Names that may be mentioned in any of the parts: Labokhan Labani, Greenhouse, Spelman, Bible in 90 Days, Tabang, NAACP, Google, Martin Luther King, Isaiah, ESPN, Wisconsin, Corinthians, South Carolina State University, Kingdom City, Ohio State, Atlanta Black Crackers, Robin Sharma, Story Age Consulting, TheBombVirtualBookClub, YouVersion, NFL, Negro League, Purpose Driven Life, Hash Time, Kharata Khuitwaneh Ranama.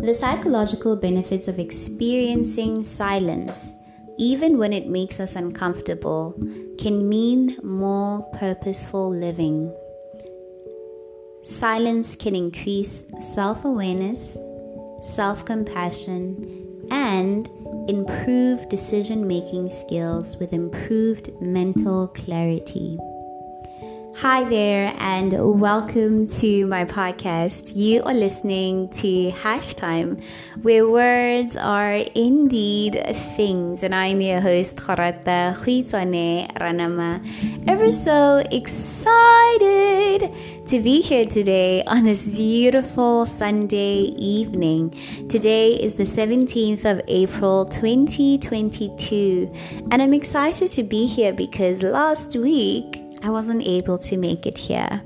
The psychological benefits of experiencing silence, even when it makes us uncomfortable, can mean more purposeful living. Silence can increase self-awareness, self-compassion, and improve decision-making skills with improved mental clarity. Hi there, and welcome to my podcast. You are listening to Hash Time, where words are indeed things, and I'm your host, Kharata Khuitwaneh Ranama. Ever so excited to be here today on this beautiful Sunday evening. Today is the 17th of April, 2022, and I'm excited to be here because last week I wasn't able to make it here,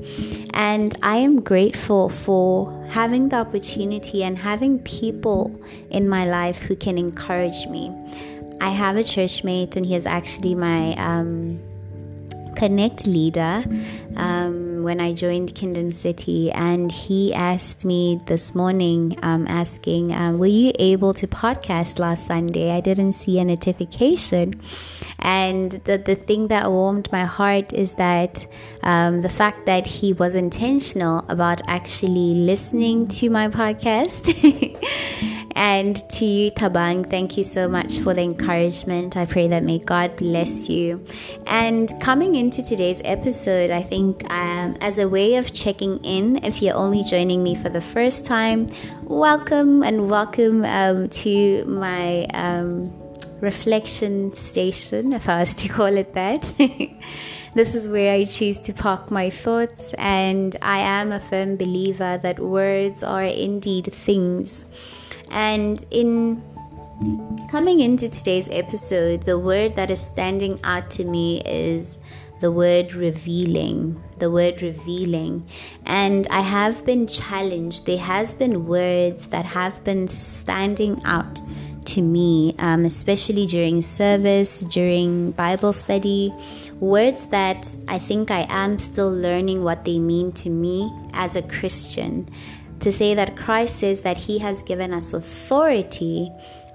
and I am grateful for having the opportunity and having people in my life who can encourage me. I have a church mate, and he is actually my Connect leader when I joined Kingdom City, and he asked me this morning, were you able to podcast last Sunday? I didn't see a notification. And the thing that warmed my heart is that the fact that he was intentional about actually listening to my podcast. And to you, Tabang, thank you so much for the encouragement. I pray that may God bless you. And coming into today's episode, I think as a way of checking in, if you're only joining me for the first time, welcome to my reflection station, if I was to call it that. This is where I choose to park my thoughts, and I am a firm believer that words are indeed things. And in coming into today's episode, the word that is standing out to me is the word revealing. And I have been challenged. There has been words that have been standing out to me, especially during service, during Bible study, words that I think I am still learning what they mean to me as a Christian. To say that Christ says that he has given us authority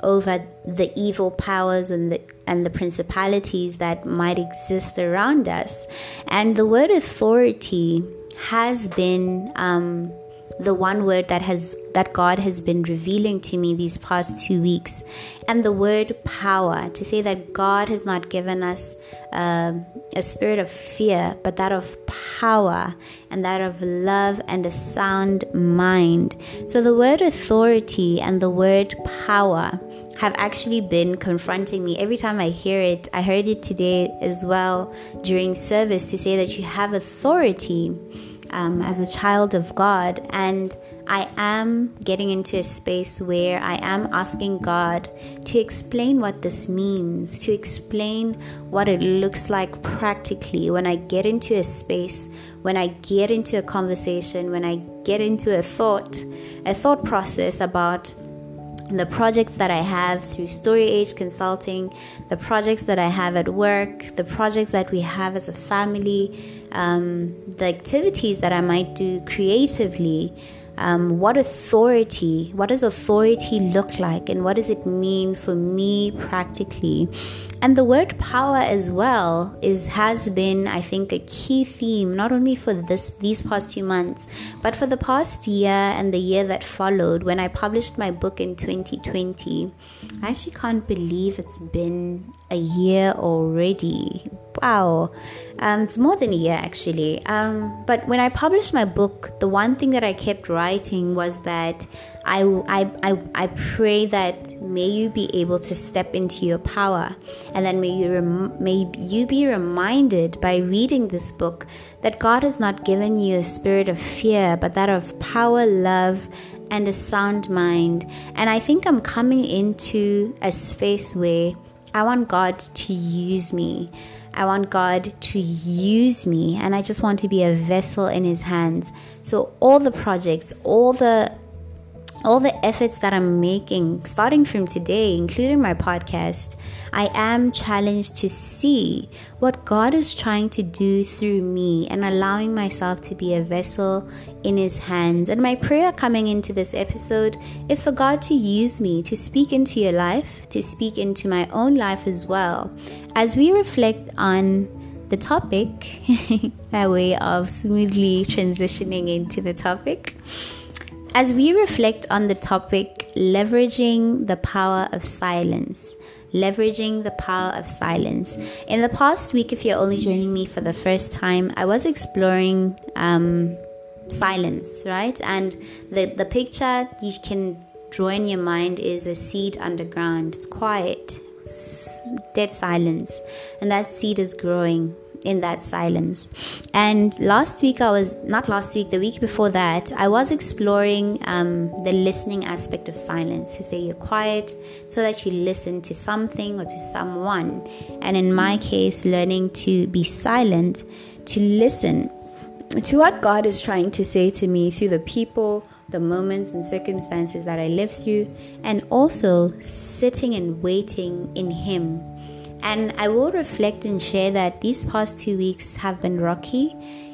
over the evil powers and the principalities that might exist around us. And the word authority has been the one word that God has been revealing to me these past 2 weeks. And the word power, to say that God has not given us a spirit of fear, but that of power and that of love and a sound mind. So the word authority and the word power have actually been confronting me every time I hear it. I heard it today as well during service, to say that you have authority as a child of God. And I am getting into a space where I am asking God to explain what this means, to explain what it looks like practically when I get into a space, when I get into a conversation, when I get into a thought process about the projects that I have through Story Age Consulting, the projects that I have at work, the projects that we have as a family, the activities that I might do creatively. What does authority look like, and what does it mean for me practically? And the word power as well has been, I think, a key theme, not only for these past 2 months, but for the past year and the year that followed. When I published my book in 2020, I actually can't believe it's been a year already. Wow. It's more than a year, actually. But when I published my book, the one thing that I kept writing was that I pray that may you be able to step into your power, and then may you be reminded by reading this book that God has not given you a spirit of fear, but that of power, love, and a sound mind. And I think I'm coming into a space where I want God to use me. I want God to use me, and I just want to be a vessel in his hands. So all the projects, all the all the efforts that I'm making, starting from today, including my podcast, I am challenged to see what God is trying to do through me and allowing myself to be a vessel in His hands. And my prayer coming into this episode is for God to use me to speak into your life, to speak into my own life as well, as we reflect on the topic, by way of smoothly transitioning into the topic. As we reflect on the topic, leveraging the power of silence. Leveraging the power of silence. In the past week, if you're only joining me for the first time, I was exploring silence, right? And the picture you can draw in your mind is a seed underground. It's quiet, dead silence. And that seed is growing in that silence. And the week before that, I was exploring the listening aspect of silence. To say you're quiet so that you listen to something or to someone. And in my case, learning to be silent, to listen to what God is trying to say to me through the people, the moments and circumstances that I live through, and also sitting and waiting in Him. And I will reflect and share that these past 2 weeks have been rocky,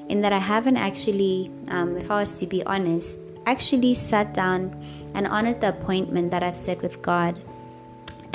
in that I haven't actually, if I was to be honest, actually sat down and honored the appointment that I've set with God.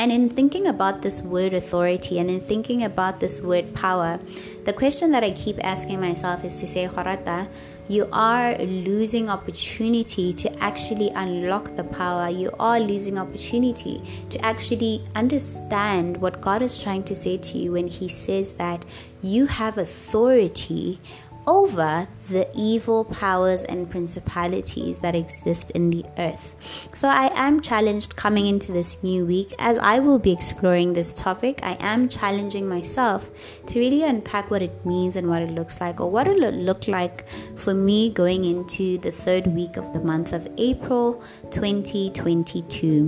And in thinking about this word authority, and in thinking about this word power, the question that I keep asking myself is to say, Kharata, you are losing opportunity to actually unlock the power. You are losing opportunity to actually understand what God is trying to say to you when He says that you have authority over the evil powers and principalities that exist in the earth. So I am challenged coming into this new week, as I will be exploring this topic. I am challenging myself to really unpack what it means and what it looks like, or what it look like for me going into the third week of the month of April 2022.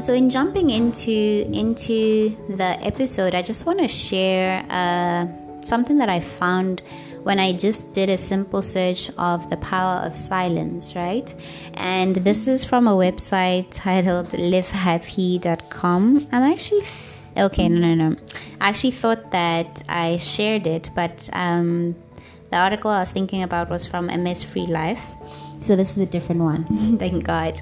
So in jumping into the episode, I just want to share something that I found when I just did a simple search of the power of silence, right? And this is from a website titled livehappy.com. I actually thought that I shared it, but the article I was thinking about was from a Mess-Free Life. So this is a different one. Thank God.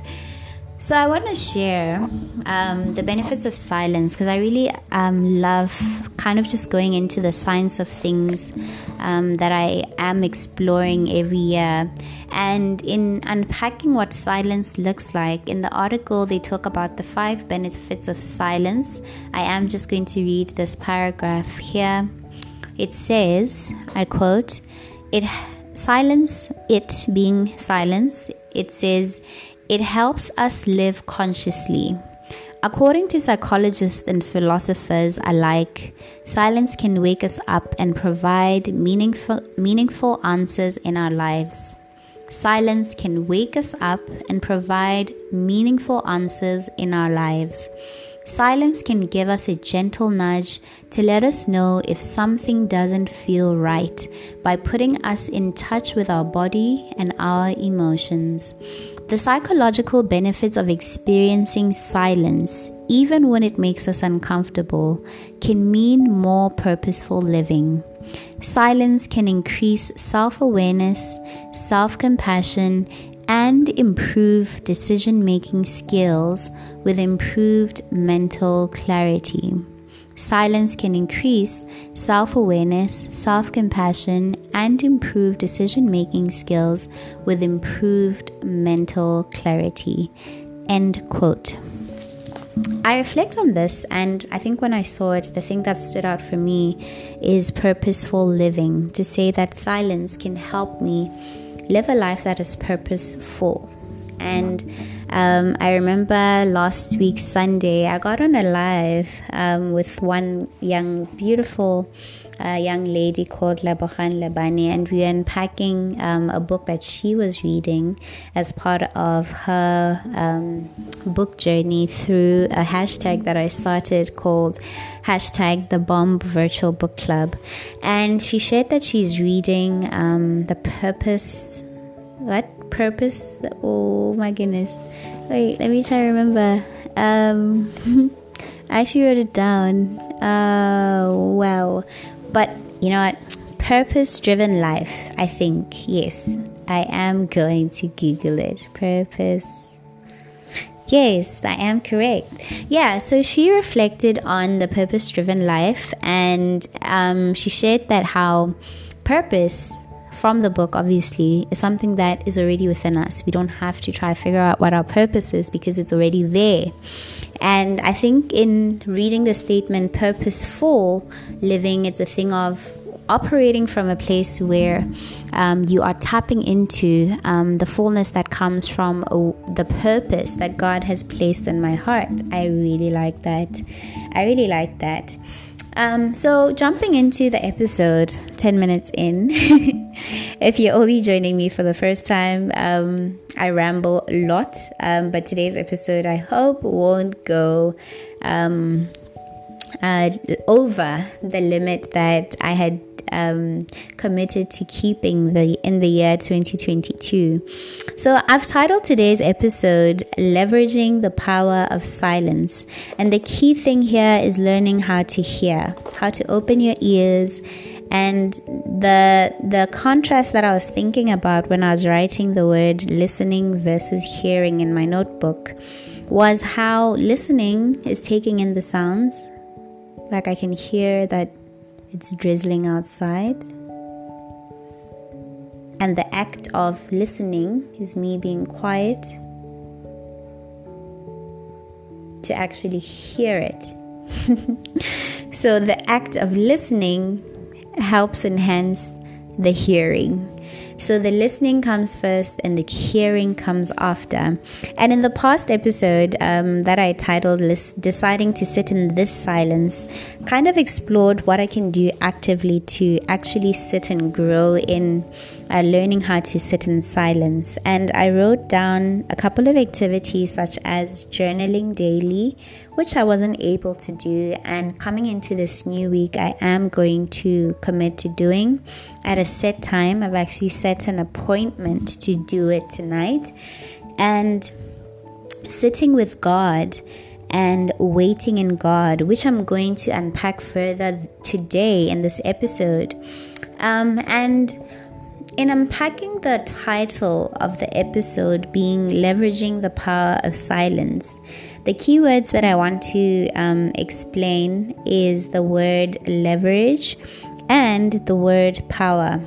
So I want to share the benefits of silence, because I really love kind of just going into the science of things that I am exploring every year. And in unpacking what silence looks like, in the article they talk about the 5 benefits of silence. I am just going to read this paragraph here. It says, I quote, it says, it helps us live consciously. According to psychologists and philosophers alike, silence can wake us up and provide meaningful answers in our lives. Silence can wake us up and provide meaningful answers in our lives. Silence can give us a gentle nudge to let us know if something doesn't feel right, by putting us in touch with our body and our emotions. The psychological benefits of experiencing silence, even when it makes us uncomfortable, can mean more purposeful living. Silence can increase self-awareness, self-compassion, and improve decision-making skills with improved mental clarity. Silence can increase self-awareness, self-compassion, and improve decision-making skills with improved mental clarity. End quote. I reflect on this, and I think when I saw it, the thing that stood out for me is purposeful living. To say that silence can help me live a life that is purposeful. And I remember last week Sunday, I got on a live with one beautiful young lady called Labokhan Labani, and we were unpacking a book that she was reading as part of her book journey through a hashtag that I started called hashtag #TheBombVirtualBookClub. And she shared that she's reading the Purpose purpose. Oh my goodness. Wait, let me try to remember. I actually wrote it down. Wow. But you know what? Purpose Driven Life, I think. Yes. I am going to Google it. Purpose. Yes, I am correct. Yeah, so she reflected on the purpose-driven life, and she shared that how purpose from the book, obviously, is something that is already within us. We don't have to try to figure out what our purpose is because it's already there. And I think in reading the statement, purposeful living, it's a thing of operating from a place where you are tapping into the fullness that comes from the purpose that God has placed in my heart. I really like that. So jumping into the episode, 10 minutes in, if you're only joining me for the first time, I ramble a lot, but today's episode I hope won't go over the limit that I had committed to keeping in the year 2022. So I've titled today's episode Leveraging the Power of Silence, and the key thing here is learning how to hear, how to open your ears. And the contrast that I was thinking about when I was writing the word listening versus hearing in my notebook was how listening is taking in the sounds. Like I can hear that it's drizzling outside, and the act of listening is me being quiet to actually hear it. So the act of listening helps enhance the hearing. So the listening comes first and the hearing comes after. And in the past episode that I titled Deciding to Sit in This Silence, kind of explored what I can do actively to actually sit and grow in learning how to sit in silence. And I wrote down a couple of activities such as journaling daily, which I wasn't able to do. And coming into this new week, I am going to commit to doing at a set time. I've actually set an appointment to do it tonight. And sitting with God and waiting in God, which I'm going to unpack further today in this episode. And in unpacking the title of the episode being Leveraging the Power of Silence, the key words that I want to explain is the word leverage and the word power.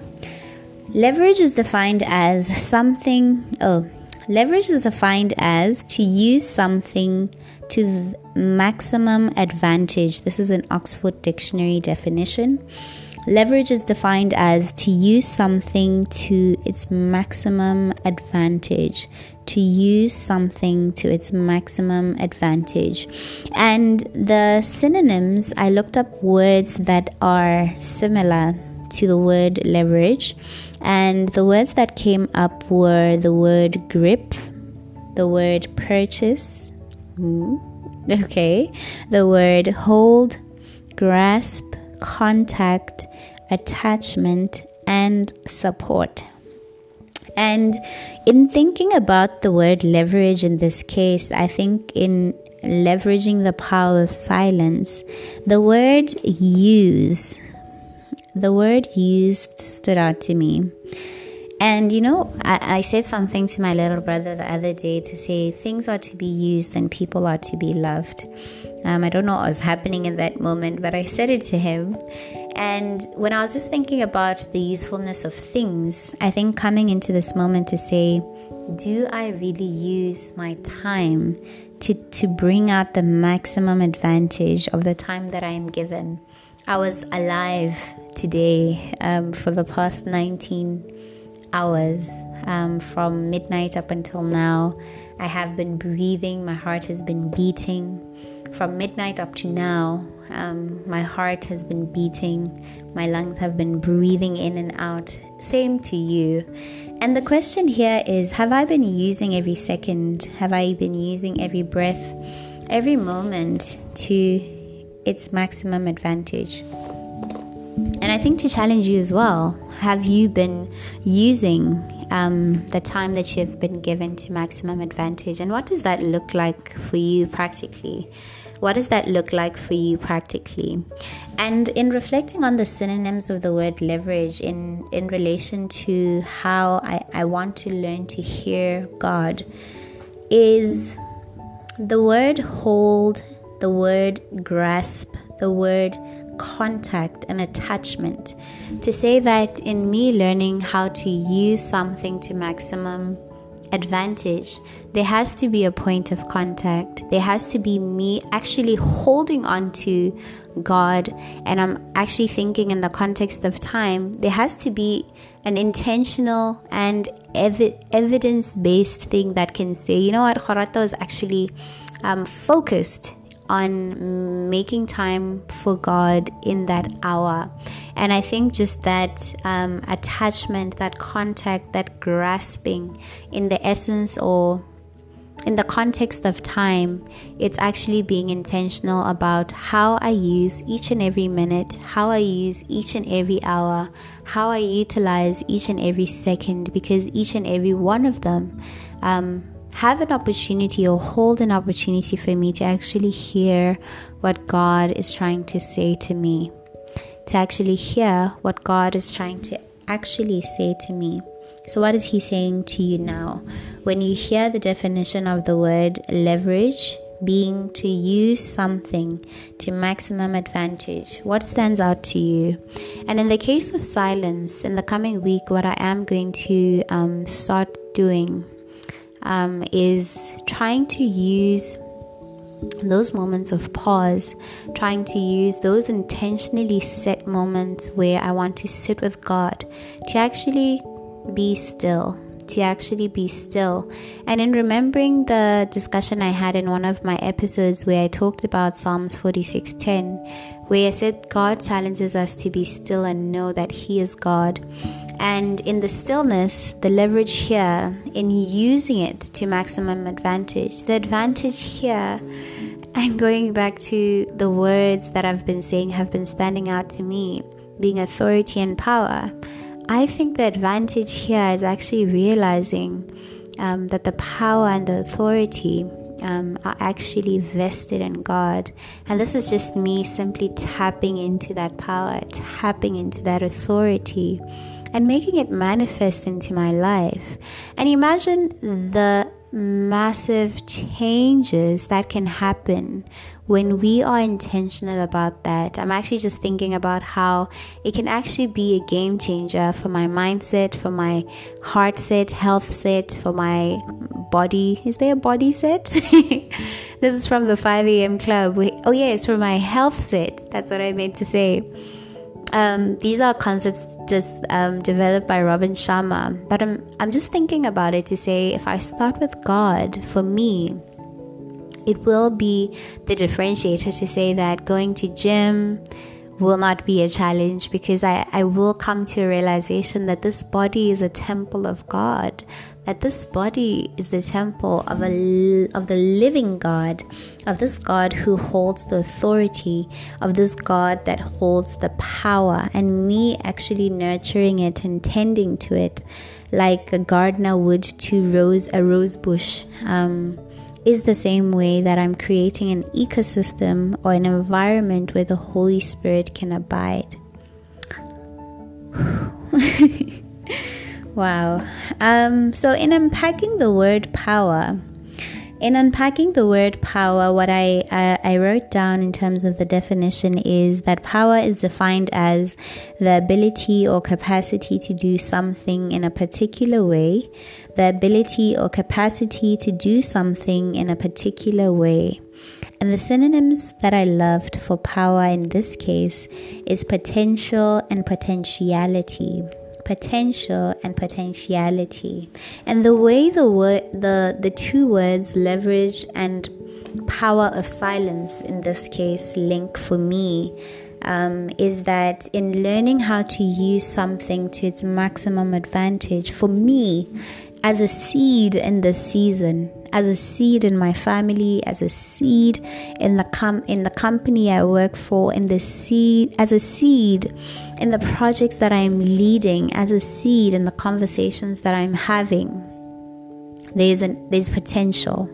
Leverage is defined as to use something to maximum advantage. This is an Oxford Dictionary definition. Leverage is defined as to use something to its maximum advantage. To use something to its maximum advantage. And the synonyms, I looked up words that are similar to the word leverage, and the words that came up were the word grip, the word purchase, the word hold, grasp, contact, attachment, and support. And in thinking about the word leverage in this case, I think in leveraging the power of silence, the word use stood out to me. And you know, I said something to my little brother the other day to say things are to be used and people are to be loved. I don't know what was happening in that moment, but I said it to him. And when I was just thinking about the usefulness of things, I think coming into this moment to say, do I really use my time to bring out the maximum advantage of the time that I am given? I was alive today for the past 19 hours. From midnight up until now, I have been breathing. My heart has been beating. From midnight up to now, my heart has been beating. My lungs have been breathing in and out. Same to you. And the question here is, have I been using every second? Have I been using every breath, every moment to its maximum advantage? And I think to challenge you as well, have you been using the time that you've been given to maximum advantage? And what does that look like for you practically? And in reflecting on the synonyms of the word leverage in relation to how I want to learn to hear God, is the word hold, the word grasp, the word contact and attachment, to say that in me learning how to use something to maximum advantage, there has to be a point of contact. There has to be me actually holding on to God, and I'm actually thinking in the context of time. There has to be an intentional and evidence-based thing that can say, you know what, Kharata is actually focused on making time for God in that hour. And I think just that attachment, that contact, that grasping in the essence or in the context of time, it's actually being intentional about how I use each and every minute, how I use each and every hour, how I utilize each and every second, because each and every one of them have an opportunity or hold an opportunity for me to actually hear what God is trying to say to me, to actually hear what God is trying to actually say to me. So what is he saying to you now? When you hear the definition of the word leverage, being to use something to maximum advantage, what stands out to you? And in the case of silence, in the coming week, what I am going to start doing is trying to use those moments of pause, trying to use those intentionally set moments where I want to sit with God, to actually be still, and in remembering the discussion I had in one of my episodes where I talked about Psalms 46:10, where I said God challenges us to be still and know that he is God. And in the stillness, the leverage here, in using it to maximum advantage, the advantage here, and going back to the words that I've been saying have been standing out to me, being authority and power, I think the advantage here is actually realizing that the power and the authority are actually vested in God. And this is just me simply tapping into that power, tapping into that authority, and making it manifest into my life. And imagine the massive changes that can happen when we are intentional about that. I'm actually just thinking about how it can actually be a game changer for my mindset, for my heart set, health set, for my body. Is there a body set? This is from the 5 a.m. club. Oh yeah, it's for my health set. That's what I meant to say. These are concepts just developed by Robin Sharma, but I'm just thinking about it to say, if I start with God, for me it will be the differentiator to say that going to gym will not be a challenge, because I will come to a realization that this body is a temple of God, that this body is the temple of the living God, of this God who holds the authority, of this God that holds the power, and me actually nurturing it and tending to it like a gardener would to a rose bush. Is the same way that I'm creating an ecosystem or an environment where the Holy Spirit can abide. Wow. So in unpacking the word power, what I wrote down in terms of the definition is that power is defined as the ability or capacity to do something in a particular way, And the synonyms that I loved for power in this case is potential and potentiality. And the way the two words leverage and power of silence in this case link for me is that in learning how to use something to its maximum advantage, for me as a seed in this season, as a seed in my family, as a seed in the company I work for, as a seed in the projects that I'm leading, as a seed in the conversations that I'm having. There's potential,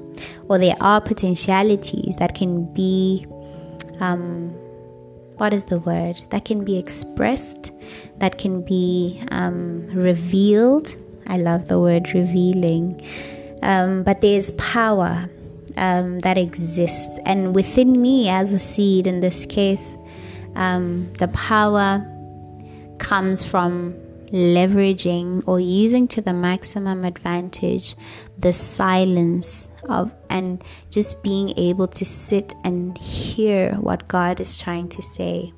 or there are potentialities that can be that can be expressed, that can be revealed. I love the word revealing. But there's power that exists. And within me as a seed in this case, the power comes from leveraging or using to the maximum advantage the silence of, and just being able to sit and hear what God is trying to say.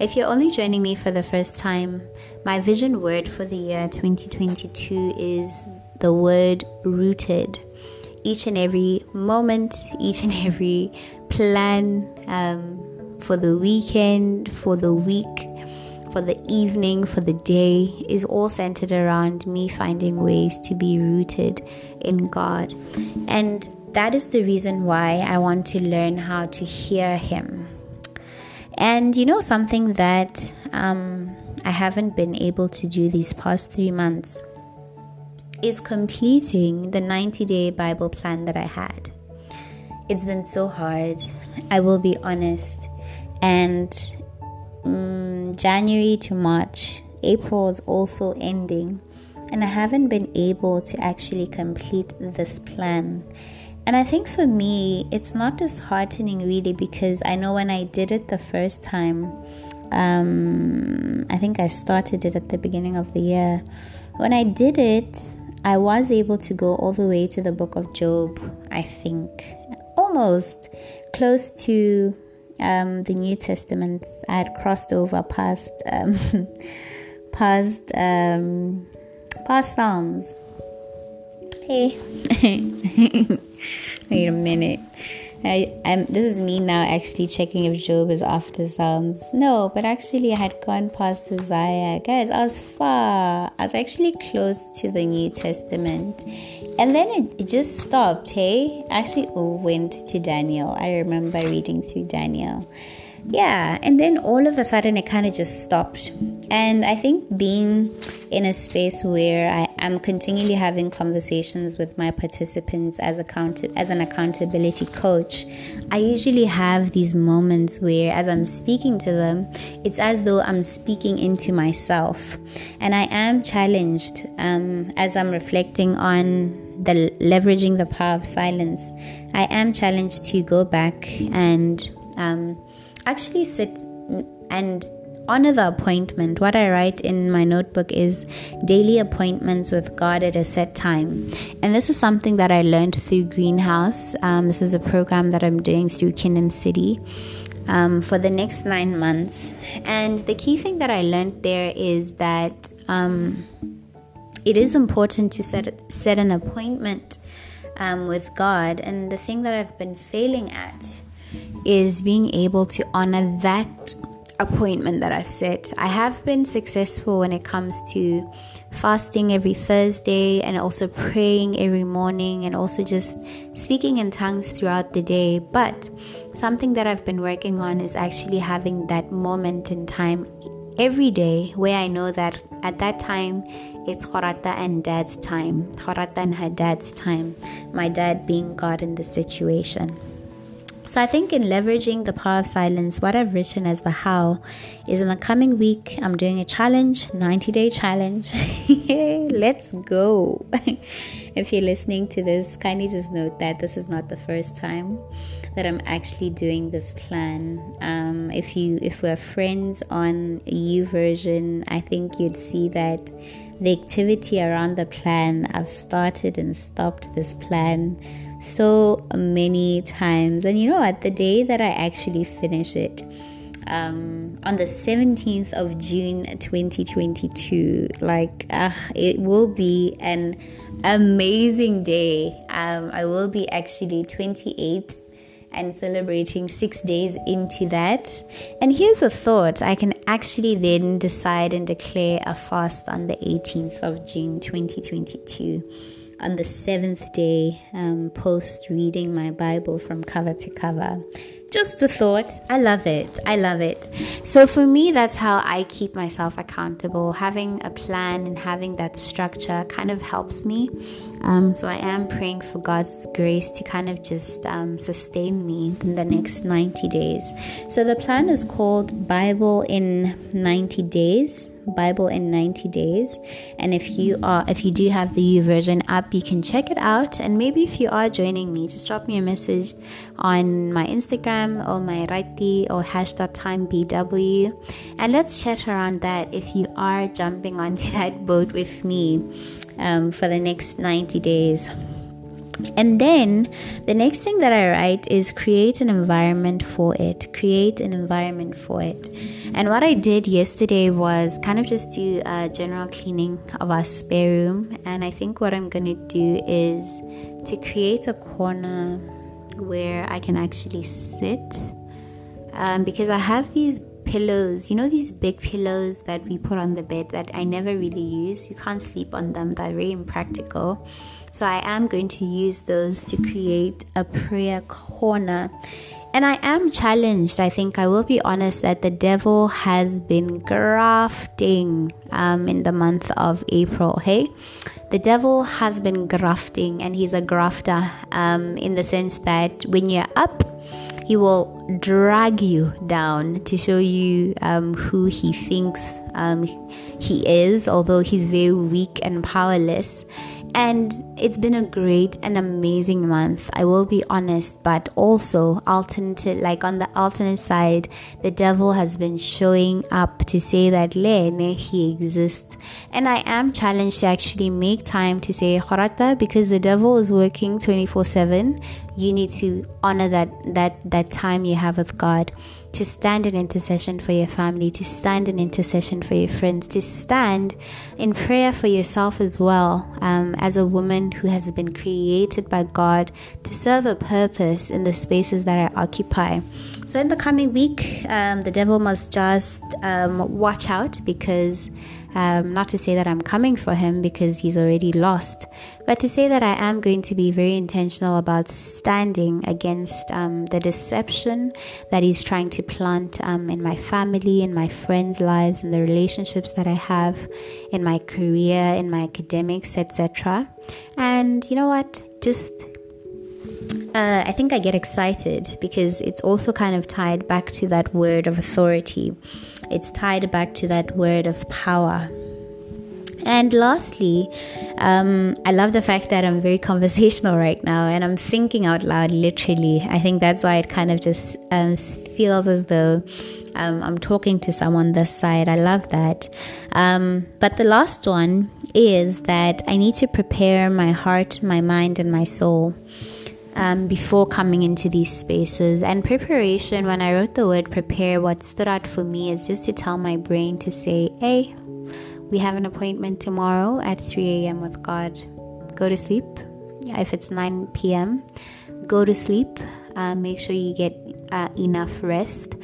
If you're only joining me for the first time, my vision word for the year 2022 is the word rooted. Each and every moment, each and every plan for the weekend, for the week, for the evening, for the day, is all centered around me finding ways to be rooted in God. And that is the reason why I want to learn how to hear Him. And you know something that I haven't been able to do these past 3 months is completing the 90-day Bible plan that I had. It's been so hard, I will be honest. And January to March, April is also ending, and I haven't been able to actually complete this plan. And I think for me, it's not disheartening really, because I know when I did it the first time, I think I started it at the beginning of the year. When I did it, I was able to go all the way to the book of Job, I think. Almost close to the New Testament. I had crossed over past Psalms. Hey. Wait a minute. This is me now actually checking if Job is after Psalms. No, but actually I had gone past Isaiah. Guys, I was far. I was actually close to the New Testament. And then it just stopped, hey? I actually went to Daniel. I remember reading through Daniel. Yeah, and then all of a sudden it kind of just stopped. And I think being in a space where I am continually having conversations with my participants as an accountability coach, I usually have these moments where as I'm speaking to them, it's as though I'm speaking into myself. And I am challenged as I'm reflecting on the leveraging the power of silence. I am challenged to go back and actually sit and honor the appointment. What I write in my notebook is daily appointments with God at a set time. And this is something that I learned through Greenhouse. This is a program that I'm doing through Kingdom City for the next 9 months. And the key thing that I learned there is that it is important to set an appointment with God. And the thing that I've been failing at is being able to honor that appointment that I've set. I have been successful when it comes to fasting every Thursday, and also praying every morning, and also just speaking in tongues throughout the day. But something that I've been working on is actually having that moment in time every day where I know that at that time it's Kharata and her dad's time, my dad being God in this situation. So I think in leveraging the power of silence, what I've written as the how is in the coming week, I'm doing a challenge, 90-day challenge. Let's go. If you're listening to this, kindly just note that this is not the first time that I'm actually doing this plan. If we're friends on YouVersion, I think you'd see that the activity around the plan, I've started and stopped this plan so many times. And you know what, the day that I actually finish it, on the 17th of June 2022, it will be an amazing day. I will be actually 28 and celebrating 6 days into that. And here's a thought: I can actually then decide and declare a fast on the 18th of June 2022. on the seventh day post reading my Bible from cover to cover. Just a thought. I love it. So for me, that's how I keep myself accountable. Having a plan and having that structure kind of helps me. So I am praying for God's grace to kind of just sustain me in the next 90 days. So the plan is called Bible in 90 Days. Bible in 90 days. And if you do have the YouVersion app, you can check it out. And maybe if you are joining me, just drop me a message on my Instagram or my Raiti or #timebw, and let's chat around that if you are jumping onto that boat with me for the next 90 days. And then the next thing that I write is create an environment for it. And what I did yesterday was kind of just do a general cleaning of our spare room. And I think what I'm going to do is to create a corner where I can actually sit, because I have these pillows, these big pillows that we put on the bed that I never really use. You can't sleep on them. They're very impractical. So I am going to use those to create a prayer corner. And I am challenged. I think I will be honest that the devil has been grafting in the month of April. Hey, the devil has been grafting, and he's a grafter in the sense that when you're up, he will drag you down to show you who he thinks he is, although he's very weak and powerless. And it's been a great and amazing month, I will be honest, but also on the alternate side, the devil has been showing up to say that Lene, he exists. And I am challenged to actually make time to say Kharata, because the devil is working 24/7. You need to honor that time you have with God, to stand in intercession for your family, to stand in intercession for your friends, to stand in prayer for yourself as well, as a woman who has been created by God to serve a purpose in the spaces that I occupy. So in the coming week, the devil must just watch out, because not to say that I'm coming for him, because he's already lost, but to say that I am going to be very intentional about standing against the deception that he's trying to plant in my family, in my friends' lives, in the relationships that I have, in my career, in my academics, etc. And you know what? I think I get excited because it's also kind of tied back to that word of authority. It's tied back to that word of power. And lastly, I love the fact that I'm very conversational right now, and I'm thinking out loud, literally. I think that's why it kind of just feels as though I'm talking to someone this side. I love that. But the last one is that I need to prepare my heart, my mind, and my soul before coming into these spaces. And preparation, when I wrote the word prepare, what stood out for me is just to tell my brain to say, hey, we have an appointment tomorrow at 3 a.m. with God. Go to sleep. If it's 9 p.m., go to sleep. Make sure you get enough rest.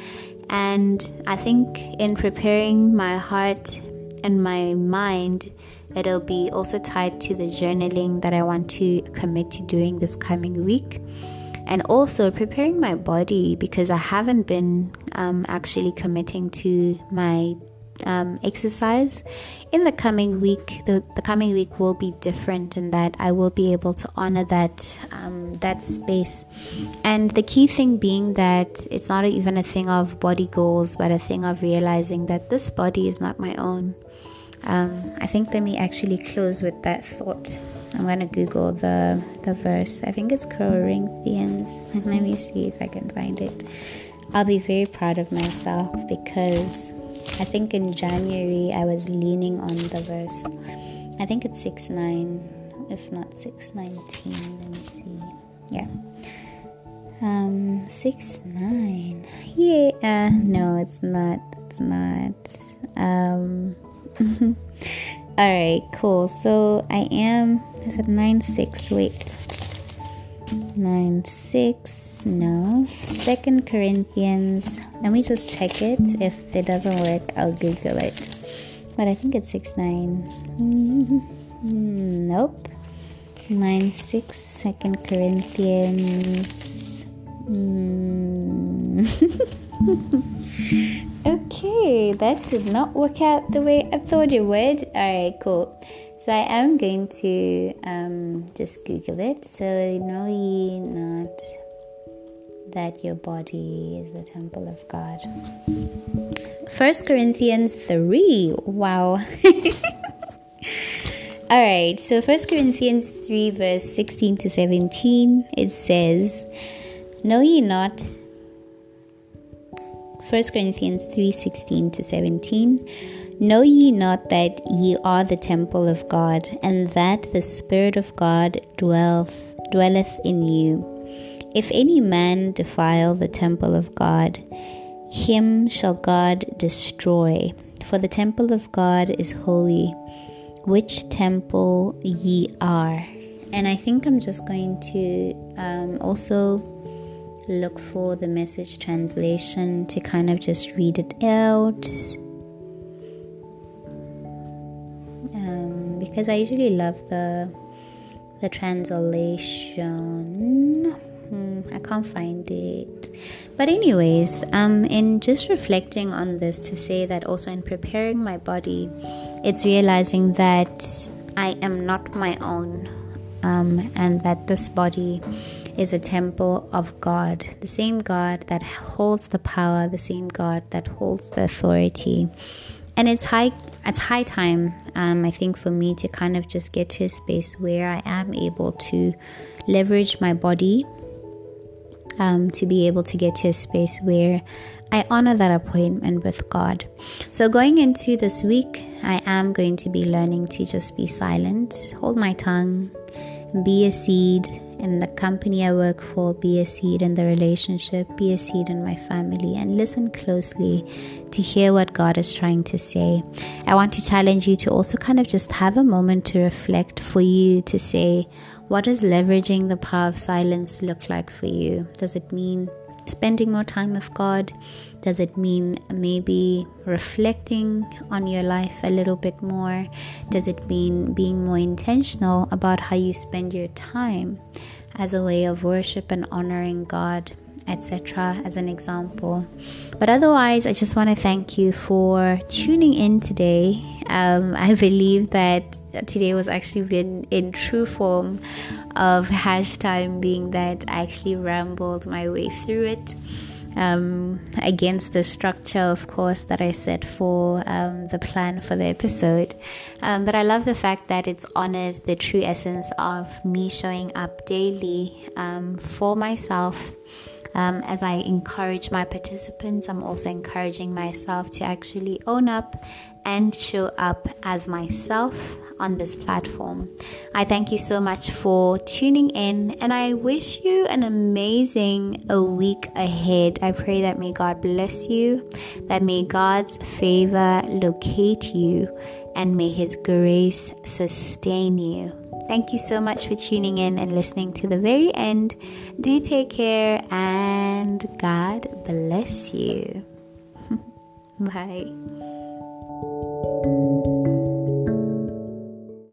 And I think in preparing my heart and my mind, it'll be also tied to the journaling that I want to commit to doing this coming week. And also preparing my body, because I haven't been actually committing to my exercise. In the coming week, the coming week will be different in that I will be able to honor that space. And the key thing being that it's not even a thing of body goals, but a thing of realizing that this body is not my own. I think let me actually close with that thought. I'm going to Google the verse. I think it's Corinthians. Let me see if I can find it. I'll be very proud of myself, because I think in January I was leaning on the verse. I think it's 6:9, if not 6:19. Let me see. Yeah. 6:9. Yeah. No, it's not. It's not. Alright, cool. So I am, is it 9-6? Wait, 9-6, no, 2nd Corinthians, let me just check it. If it doesn't work, I'll Google it, but I think it's 6-9. Nope, 9:6, 2 Corinthians. Okay, that did not work out the way I thought it would. Alright, cool. So I am going to just Google it. So know ye not that your body is the temple of God. 1 Corinthians 3. Wow. Alright, so 1 Corinthians 3 verse 16 to 17, it says, know ye not, 1 Corinthians 3, 16 to 17, know ye not that ye are the temple of God, and that the Spirit of God dwelleth in you? If any man defile the temple of God, him shall God destroy, for the temple of God is holy, which temple ye are. And I think I'm just going to also look for the Message translation to kind of just read it out, because I usually love the translation. I can't find it, but anyways, in just reflecting on this, to say that also in preparing my body, it's realizing that I am not my own, and that this body is a temple of God, the same God that holds the power, the same God that holds the authority. And it's high time, I think, for me to kind of just get to a space where I am able to leverage my body, to be able to get to a space where I honor that appointment with God. So going into this week, I am going to be learning to just be silent, hold my tongue, be a seed in the company I work for, be a seed in the relationship, be a seed in my family, and listen closely to hear what God is trying to say. I want to challenge you to also kind of just have a moment to reflect for you, to say, what does leveraging the power of silence look like for you? Does it mean spending more time with God? Does it mean maybe reflecting on your life a little bit more? Does it mean being more intentional about how you spend your time as a way of worship and honoring God, etc., as an example? But otherwise, I just want to thank you for tuning in today. I believe that today was actually been in true form of Hash Time, being that I actually rambled my way through it, against the structure, of course, that I set for the plan for the episode, but I love the fact that it's honored the true essence of me showing up daily for myself. As I encourage my participants, I'm also encouraging myself to actually own up and show up as myself on this platform. I thank you so much for tuning in, and I wish you an amazing week ahead. I pray that may God bless you, that may God's favor locate you, and may His grace sustain you. Thank you so much for tuning in and listening to the very end. Do take care, and God bless you. Bye.